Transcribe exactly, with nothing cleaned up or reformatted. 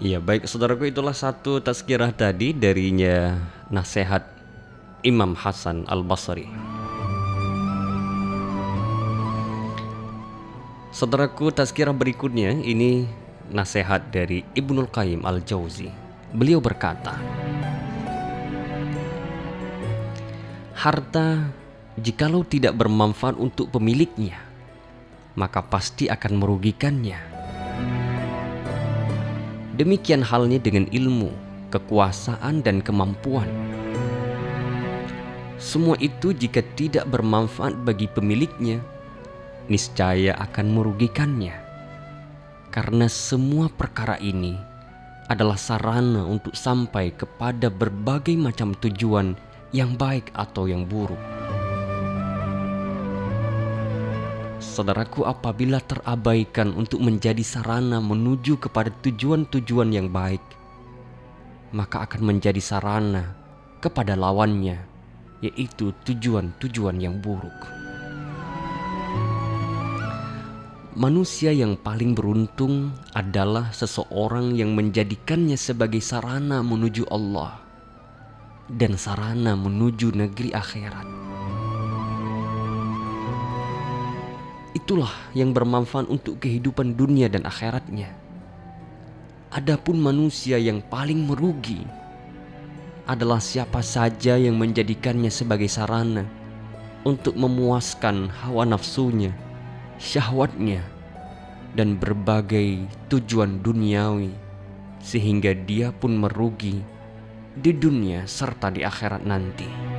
Iya, baik saudaraku, itulah satu tazkirah tadi darinya nasihat Imam Hasan Al-Basri. Saudaraku, tazkirah berikutnya ini nasihat dari Ibnul Qayyim Al-Jauzi. Beliau berkata, harta jikalau tidak bermanfaat untuk pemiliknya, maka pasti akan merugikannya. Demikian halnya dengan ilmu, kekuasaan, dan kemampuan. Semua itu jika tidak bermanfaat bagi pemiliknya, niscaya akan merugikannya. Karena semua perkara ini adalah sarana untuk sampai kepada berbagai macam tujuan yang baik atau yang buruk. Saudaraku, apabila terabaikan untuk menjadi sarana menuju kepada tujuan-tujuan yang baik, maka akan menjadi sarana kepada lawannya, yaitu tujuan-tujuan yang buruk. Manusia yang paling beruntung adalah seseorang yang menjadikannya sebagai sarana menuju Allah dan sarana menuju negeri akhirat. Itulah yang bermanfaat untuk kehidupan dunia dan akhiratnya. Adapun manusia yang paling merugi adalah siapa saja yang menjadikannya sebagai sarana untuk memuaskan hawa nafsunya, syahwatnya, dan berbagai tujuan duniawi, sehingga dia pun merugi di dunia serta di akhirat nanti.